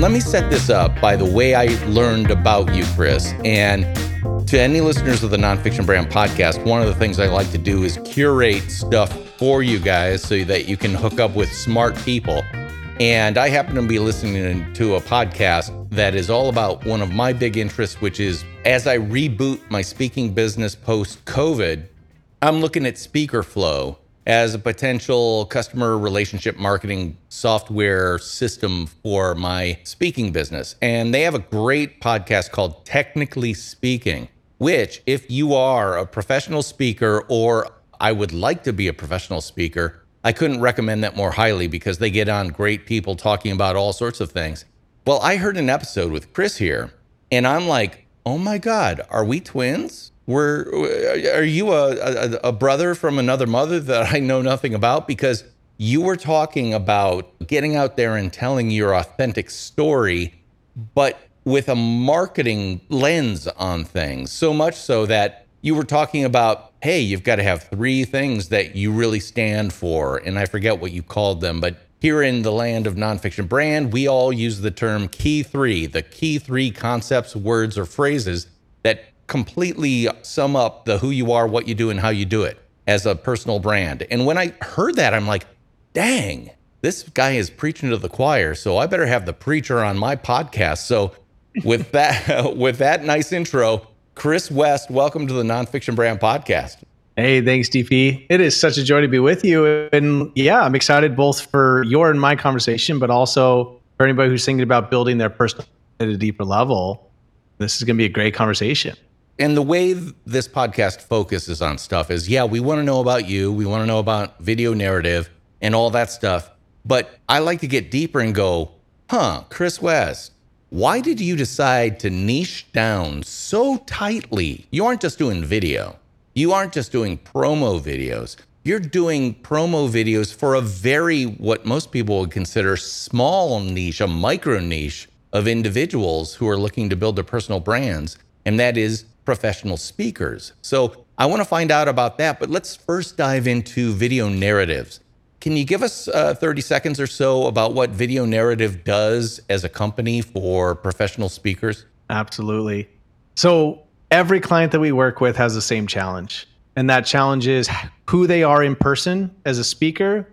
Let me set this up by the way I learned about you, Chris. And to any listeners of the Nonfiction Brand Podcast, one of the things I like to do is curate stuff for you guys so that you can hook up with smart people. And I happen to be listening to a podcast that is all about one of my big interests, which is as I reboot my speaking business post-COVID, I'm looking at Speaker Flow as a potential customer relationship marketing software system for my speaking business. And they have a great podcast called Technically Speaking, which if you are a professional speaker, or I would like to be a professional speaker, I couldn't recommend that more highly because they get on great people talking about all sorts of things. Well, I heard an episode with Chris here and I'm like, oh my God, are we twins? Are you a brother from another mother that I know nothing about? Because you were talking about getting out there and telling your authentic story, but with a marketing lens on things. So much so that you were talking about, hey, you've got to have three things that you really stand for. And I forget what you called them, but here in the land of Nonfiction Brand, we all use the term key three, the key three concepts, words, or phrases that completely sum up the who you are, what you do, and how you do it as a personal brand. And when I heard that, I'm like, dang, this guy is preaching to the choir, so I better have the preacher on my podcast. So with that nice intro, Chris West, welcome to the Nonfiction Brand Podcast. Hey, thanks, DP. It is such a joy to be with you. And yeah, I'm excited both for your and my conversation, but also for anybody who's thinking about building their personal at a deeper level. This is going to be a great conversation. And the way this podcast focuses on stuff is, yeah, we want to know about you. We want to know about video narrative and all that stuff. But I like to get deeper and go, Chris West, why did you decide to niche down so tightly? You aren't just doing video. You aren't just doing promo videos. You're doing promo videos for a very, what most people would consider small niche, a micro niche of individuals who are looking to build their personal brands. And that is professional speakers. So I want to find out about that, but let's first dive into video narratives. Can you give us 30 seconds or so about what Video Narrative does as a company for professional speakers? Absolutely. So every client that we work with has the same challenge. And that challenge is who they are in person as a speaker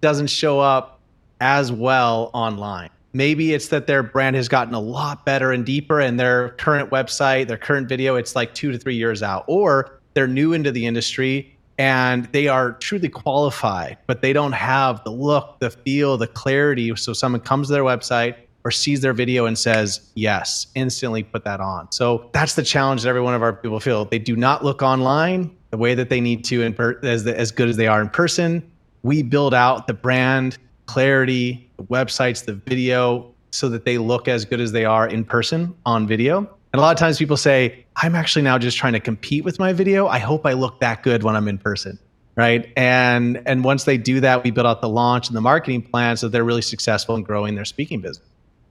doesn't show up as well online. Maybe it's that their brand has gotten a lot better and deeper and their current website, their current video, it's like 2 to 3 years out. Or they're new into the industry and they are truly qualified, but they don't have the look, the feel, the clarity. So someone comes to their website or sees their video and says, yes, instantly put that on. So that's the challenge that every one of our people feel. They do not look online the way that they need to as good as they are in person. We build out the brand clarity, the websites, the video, so that they look as good as they are in person on video. And a lot of times people say, I'm actually now just trying to compete with my video. I hope I look that good when I'm in person, right? And once they do that, we build out the launch and the marketing plan so they're really successful in growing their speaking business.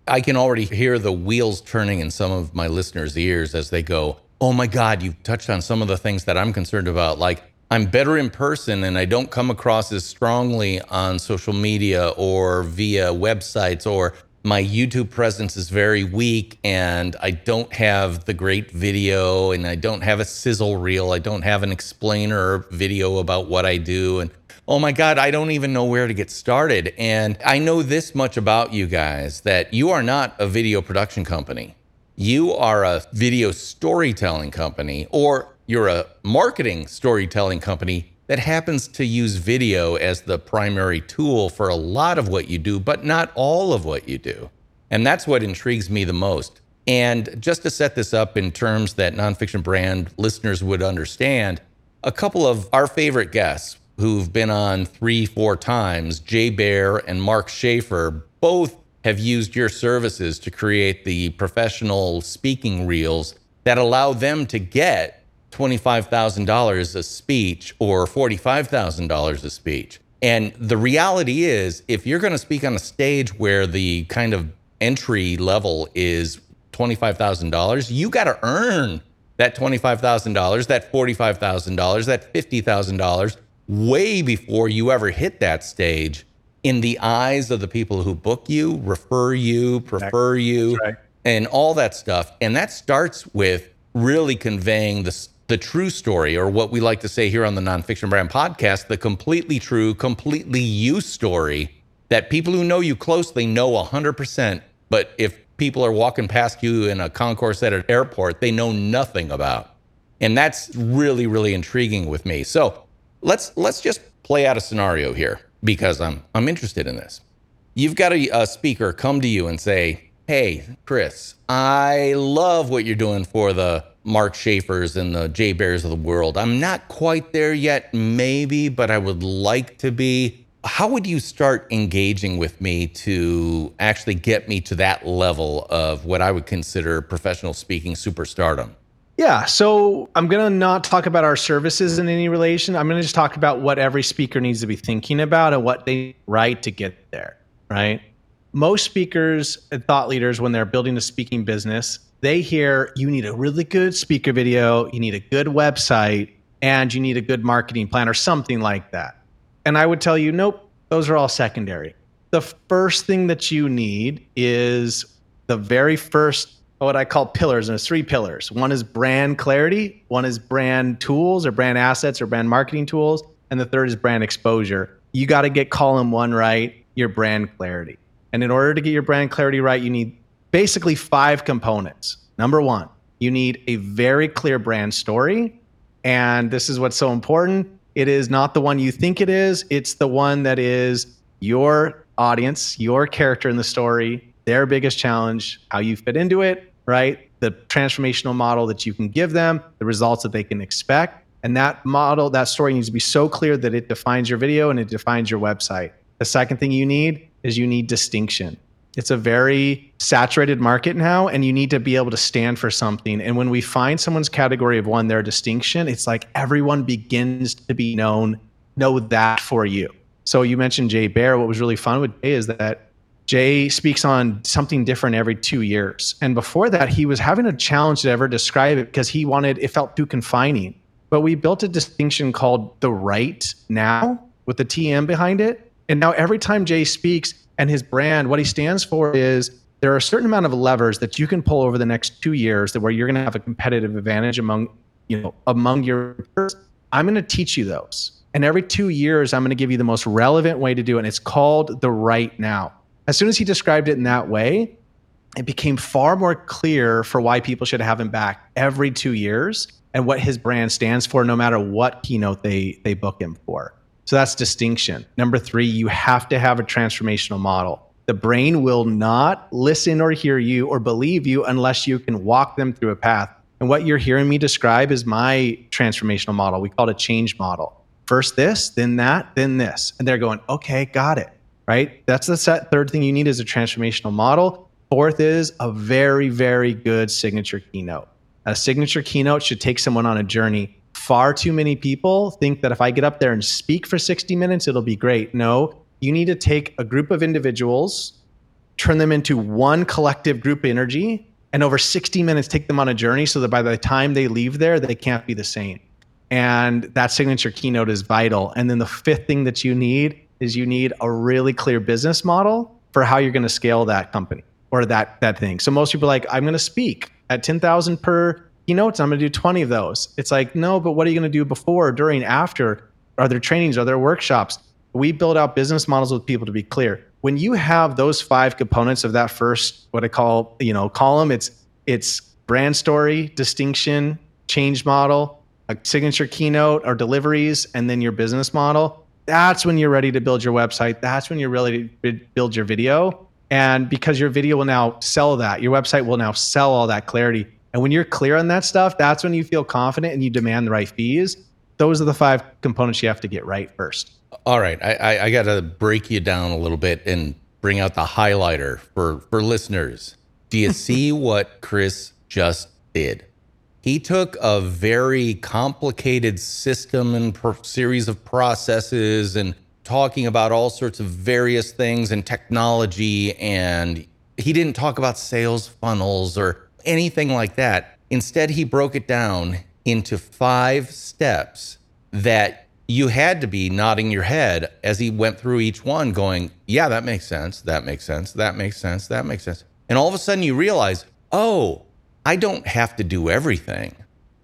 I can already hear the wheels turning in some of my listeners' ears as they go, oh my God, you've touched on some of the things that I'm concerned about. Like, I'm better in person and I don't come across as strongly on social media or via websites, or my YouTube presence is very weak and I don't have the great video and I don't have a sizzle reel. I don't have an explainer video about what I do. And oh my God, I don't even know where to get started. And I know this much about you guys, that you are not a video production company. You are a video storytelling company, or you're a marketing storytelling company that happens to use video as the primary tool for a lot of what you do, but not all of what you do. And that's what intrigues me the most. And just to set this up in terms that Nonfiction Brand listeners would understand, a couple of our favorite guests who've been on 3-4 times, Jay Baer and Mark Schaefer, both have used your services to create the professional speaking reels that allow them to get $25,000 a speech or $45,000 a speech. And the reality is, if you're going to speak on a stage where the kind of entry level is $25,000, you got to earn that $25,000, that $45,000, that $50,000 way before you ever hit that stage. in the eyes of the people who book you, refer you, prefer you, right, and all that stuff. And that starts with really conveying the true story, or what we like to say here on the Nonfiction Brand Podcast, the completely true, completely you story that people who know you closely know 100%. But if people are walking past you in a concourse at an airport, they know nothing about. And that's really, really intriguing with me. So let's just play out a scenario here, because I'm interested in this. You've got a speaker come to you and say, hey, Chris, I love what you're doing for the Mark Schaefers and the Jay Baers of the world. I'm not quite there yet, maybe, but I would like to be. How would you start engaging with me to actually get me to that level of what I would consider professional speaking superstardom? Yeah, so I'm going to not talk about our services in any relation. I'm going to just talk about what every speaker needs to be thinking about and what they write to get there, right? Most speakers and thought leaders, when they're building a speaking business, they hear you need a really good speaker video, you need a good website, and you need a good marketing plan or something like that. And I would tell you, nope, those are all secondary. The first thing that you need is the very first, what I call pillars, and it's three pillars. One is brand clarity, one is brand tools or brand assets or brand marketing tools, and the third is brand exposure. You got to get column one right, your brand clarity. And in order to get your brand clarity right, you need basically five components. Number one, you need a very clear brand story, and this is what's so important. It is not the one you think it is. It's the one that is your audience, your character in the story, their biggest challenge, how you fit into it, right? The transformational model that you can give them, the results that they can expect. And that model, that story needs to be so clear that it defines your video and it defines your website. The second thing you need is you need distinction. It's a very saturated market now, and you need to be able to stand for something. And when we find someone's category of one, their distinction, it's like everyone begins to be known, know that for you. So you mentioned Jay Baer. What was really fun with Jay is that Jay speaks on something different every 2 years. And before that, he was having a challenge to ever describe it because he wanted, it felt too confining. But we built a distinction called the right now with the TM behind it. And now every time Jay speaks, and his brand, what he stands for is there are a certain amount of levers that you can pull over the next 2 years that where you're going to have a competitive advantage among your peers. I'm going to teach you those. And every 2 years, I'm going to give you the most relevant way to do it. And it's called the right now. As soon as he described it in that way, it became far more clear for why people should have him back every 2 years and what his brand stands for, no matter what keynote they book him for. So that's distinction. Number three, you have to have a transformational model. The brain will not listen or hear you or believe you unless you can walk them through a path. And what you're hearing me describe is my transformational model. We call it a change model. First this, then that, then this. And they're going, okay, got it, right? That's the set. Third thing you need is a transformational model. Fourth is a very, very good signature keynote. A signature keynote should take someone on a journey. Far too many people think that if I get up there and speak for 60 minutes, it'll be great. No, you need to take a group of individuals, turn them into one collective group energy, and over 60 minutes, take them on a journey so that by the time they leave there, they can't be the same. And that signature keynote is vital. And then the fifth thing that you need is you need a really clear business model for how you're going to scale that company or that thing. So most people are like, I'm going to speak at 10,000 per keynotes, I'm going to do 20 of those. It's like, no, but what are you going to do before, during, after? Are there trainings? Are there workshops? We build out business models with people to be clear. When you have those five components of that first, what I call, column, it's brand story, distinction, change model, a signature keynote or deliveries, and then your business model. That's when you're ready to build your website. That's when you're ready to build your video. And because your video will now sell that, your website will now sell all that clarity. And when you're clear on that stuff, that's when you feel confident and you demand the right fees. Those are the five components you have to get right first. All right. I got to break you down a little bit and bring out the highlighter for listeners. Do you see what Chris just did? He took a very complicated system and series of processes and talking about all sorts of various things and technology. And he didn't talk about sales funnels or anything like that. Instead, he broke it down into 5 steps that you had to be nodding your head as he went through each one going, yeah, that makes sense. That makes sense. That makes sense. That makes sense. And all of a sudden you realize, oh, I don't have to do everything.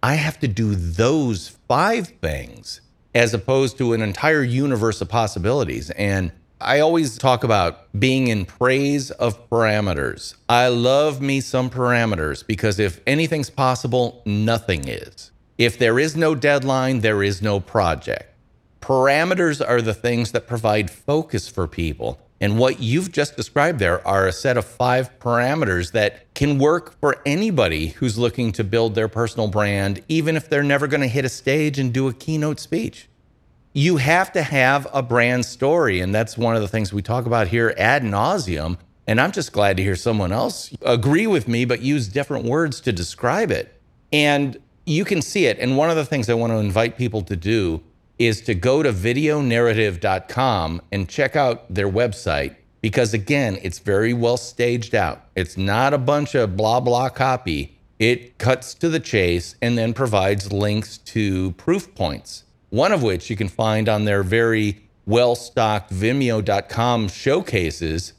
I have to do those 5 things as opposed to an entire universe of possibilities. And I always talk about being in praise of parameters. I love me some parameters, because if anything's possible, nothing is. If there is no deadline, there is no project. Parameters are the things that provide focus for people. And what you've just described there are a set of 5 parameters that can work for anybody who's looking to build their personal brand, even if they're never going to hit a stage and do a keynote speech. You have to have a brand story, and that's one of the things we talk about here ad nauseum. And I'm just glad to hear someone else agree with me, but use different words to describe it. And you can see it. And one of the things I want to invite people to do is to go to videonarrative.com and check out their website, because again, it's very well staged out. It's not a bunch of blah, blah copy. It cuts to the chase and then provides links to proof points, one of which you can find on their very well-stocked Vimeo.com showcases,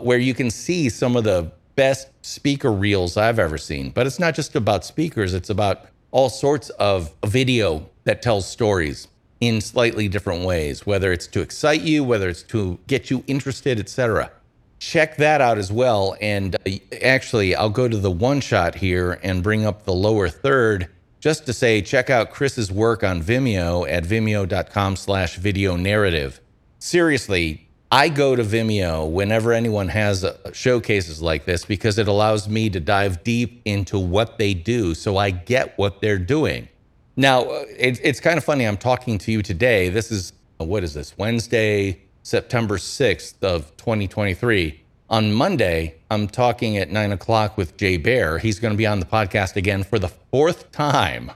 where you can see some of the best speaker reels I've ever seen. But it's not just about speakers, it's about all sorts of video that tells stories in slightly different ways, whether it's to excite you, whether it's to get you interested, etc. Check that out as well. And actually, I'll go to the one shot here and bring up the lower third, just to say, check out Chris's work on Vimeo at vimeo.com/video narrative. Seriously, I go to Vimeo whenever anyone has showcases like this, because it allows me to dive deep into what they do, so I get what they're doing. Now, it's kind of funny, I'm talking to you today. This is, Wednesday, September 6th of 2023. On Monday, I'm talking at 9:00 with Jay Baer. He's going to be on the podcast again for the 4th time.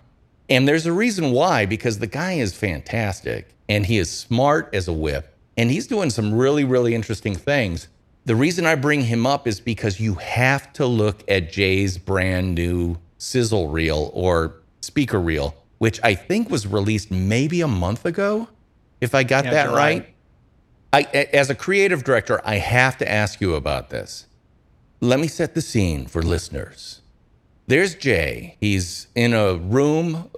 And there's a reason why, because the guy is fantastic and he is smart as a whip. And he's doing some really, really interesting things. The reason I bring him up is because you have to look at Jay's brand new sizzle reel or speaker reel, which I think was released maybe a month ago, if I got that right. As a creative director, I have to ask you about this. Let me set the scene for listeners. There's Jay. He's in a room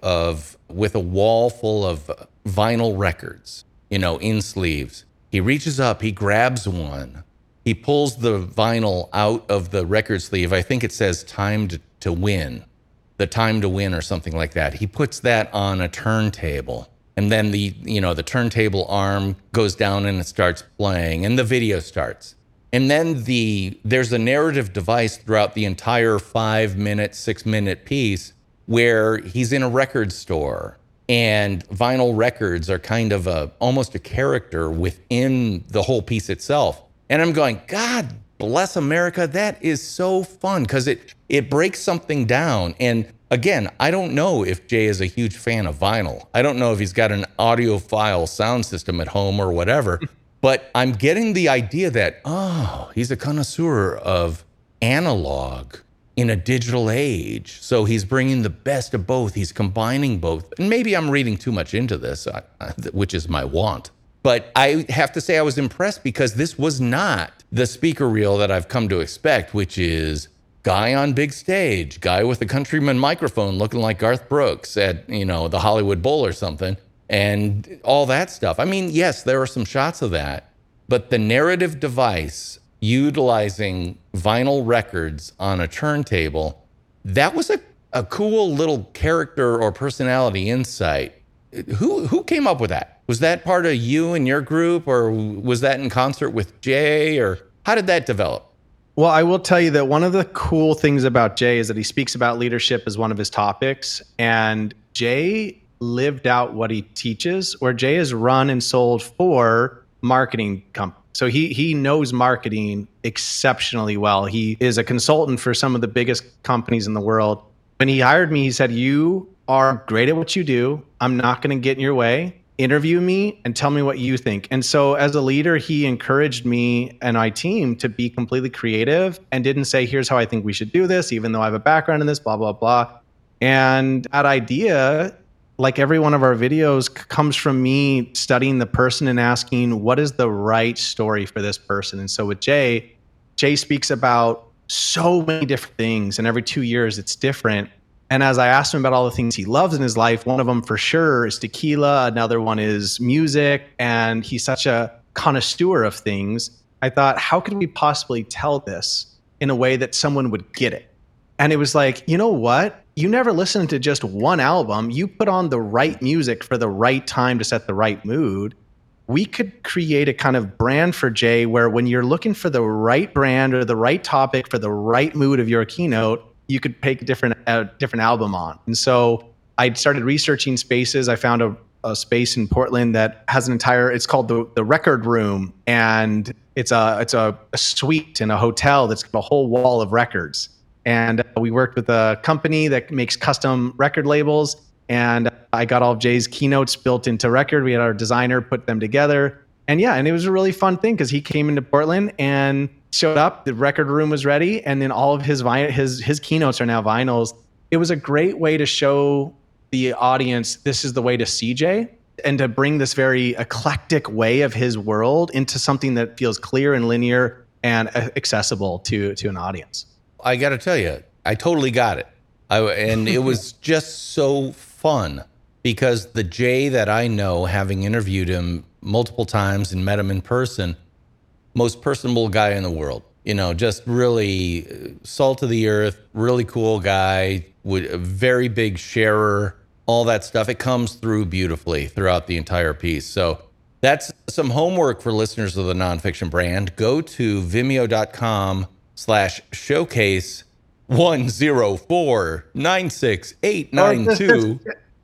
with a wall full of vinyl records, in sleeves. He reaches up, he grabs one, he pulls the vinyl out of the record sleeve. I think it says The Time to Win or something like that. He puts that on a turntable, and then the turntable arm goes down and it starts playing and the video starts. And then there's a narrative device throughout the entire 5-minute, 6-minute piece where he's in a record store. And vinyl records are kind of almost a character within the whole piece itself. And I'm going, God bless America, that is so fun, because it breaks something down. And again, I don't know if Jay is a huge fan of vinyl. I don't know if he's got an audiophile sound system at home or whatever, but I'm getting the idea that, he's a connoisseur of analog in a digital age. So he's bringing the best of both. He's combining both. And maybe I'm reading too much into this, which is my want. But I have to say I was impressed, because this was not the speaker reel that I've come to expect, which is guy on big stage, guy with a Countryman microphone looking like Garth Brooks at, the Hollywood Bowl or something, and all that stuff. I mean, yes, there are some shots of that, but the narrative device utilizing vinyl records on a turntable, that was a cool little character or personality insight. Who came up with that? Was that part of you and your group, or was that in concert with Jay, or how did that develop? Well, I will tell you that one of the cool things about Jay is that he speaks about leadership as one of his topics, and Jay lived out what he teaches, where Jay is run and sold for marketing companies. So he knows marketing exceptionally well. He is a consultant for some of the biggest companies in the world. When he hired me, he said, you are great at what you do. I'm not going to get in your way. Interview me and tell me what you think. And so as a leader, he encouraged me and my team to be completely creative, and didn't say, here's how I think we should do this, even though I have a background in this, blah, blah, blah. And that idea like every one of our videos, comes from me studying the person and asking, what is the right story for this person? And so with Jay speaks about so many different things, and every 2 years it's different. And as I asked him about all the things he loves in his life, one of them for sure is tequila. Another one is music. And he's such a connoisseur of things. I thought, how could we possibly tell this in a way that someone would get it? And it was like, you know what? You never listen to just one album. You put on the right music for the right time to set the right mood. We could create a kind of brand for Jay where when you're looking for the right brand or the right topic for the right mood of your keynote, you could pick a different album on. And so I started researching spaces. I found a space in Portland that has an entire, it's called the Record Room. And it's a suite in a hotel that's got a whole wall of records. And we worked with a company that makes custom record labels. And I got all of Jay's keynotes built into record. We had our designer put them together. And yeah, and it was a really fun thing because he came into Portland and showed up. The Record Room was ready. And then all of his keynotes are now vinyls. It was a great way to show the audience this is the way to see Jay and to bring this very eclectic way of his world into something that feels clear and linear and accessible to an audience. I got to tell you, I totally got it. And it was just so fun because the Jay that I know, having interviewed him multiple times and met him in person, most personable guy in the world, you know, just really salt of the earth, really cool guy, a very big sharer, all that stuff. It comes through beautifully throughout the entire piece. So that's some homework for listeners of the Nonfiction Brand. Go to vimeo.com/showcase 104-96892.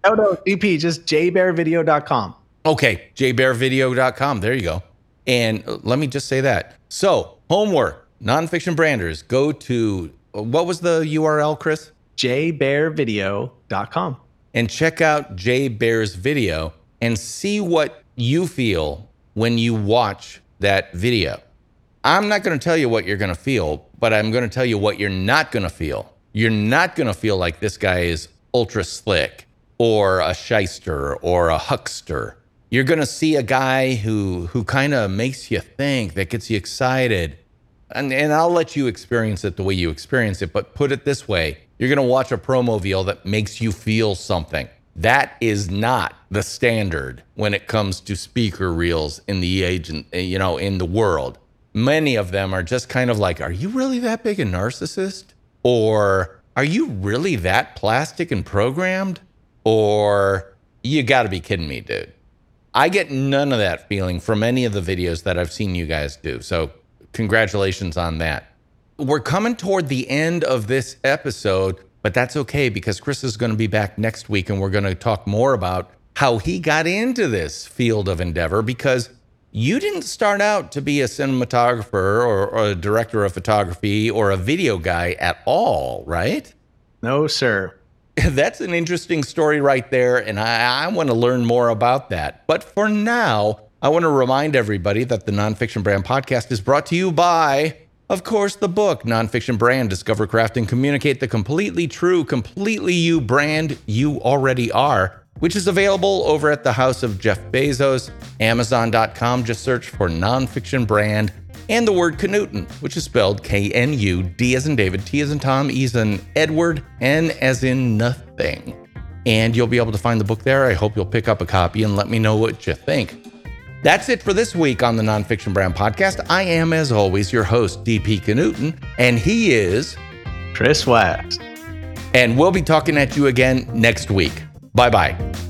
No, DP, just jbearvideo.com. Okay, jbearvideo.com. There you go. And let me just say that. So, homework, Nonfiction Branders, go to, what was the URL, Chris? jbearvideo.com. And check out Jay Baer's video and see what you feel when you watch that video. I'm not going to tell you what you're going to feel, but I'm going to tell you what you're not going to feel. You're not going to feel like this guy is ultra slick or a shyster or a huckster. You're going to see a guy who kind of makes you think, that gets you excited. And I'll let you experience it the way you experience it, but put it this way. You're going to watch a promo reel that makes you feel something. That is not the standard when it comes to speaker reels in the age, you know, in the world. Many of them are just kind of like, are you really that big a narcissist? Or are you really that plastic and programmed? Or you got to be kidding me, dude. I get none of that feeling from any of the videos that I've seen you guys do. So congratulations on that. We're coming toward the end of this episode, but that's okay because Chris is going to be back next week and we're going to talk more about how he got into this field of endeavor, because you didn't start out to be a cinematographer or a director of photography or a video guy at all, right? No, sir. That's an interesting story right there, and I want to learn more about that. But for now, I want to remind everybody that the Nonfiction Brand Podcast is brought to you by, of course, the book, Nonfiction Brand, Discover, Craft, and Communicate the Completely True, Completely You Brand You Already Are, which is available over at the house of Jeff Bezos, Amazon.com. Just search for Nonfiction Brand and the word Knudten, which is spelled K-N-U, D as in David, T as in Tom, E as in Edward, N as in nothing. And you'll be able to find the book there. I hope you'll pick up a copy and let me know what you think. That's it for this week on the Nonfiction Brand Podcast. I am, as always, your host, D.P. Knudten, and he is Chris West. And we'll be talking at you again next week. Bye-bye.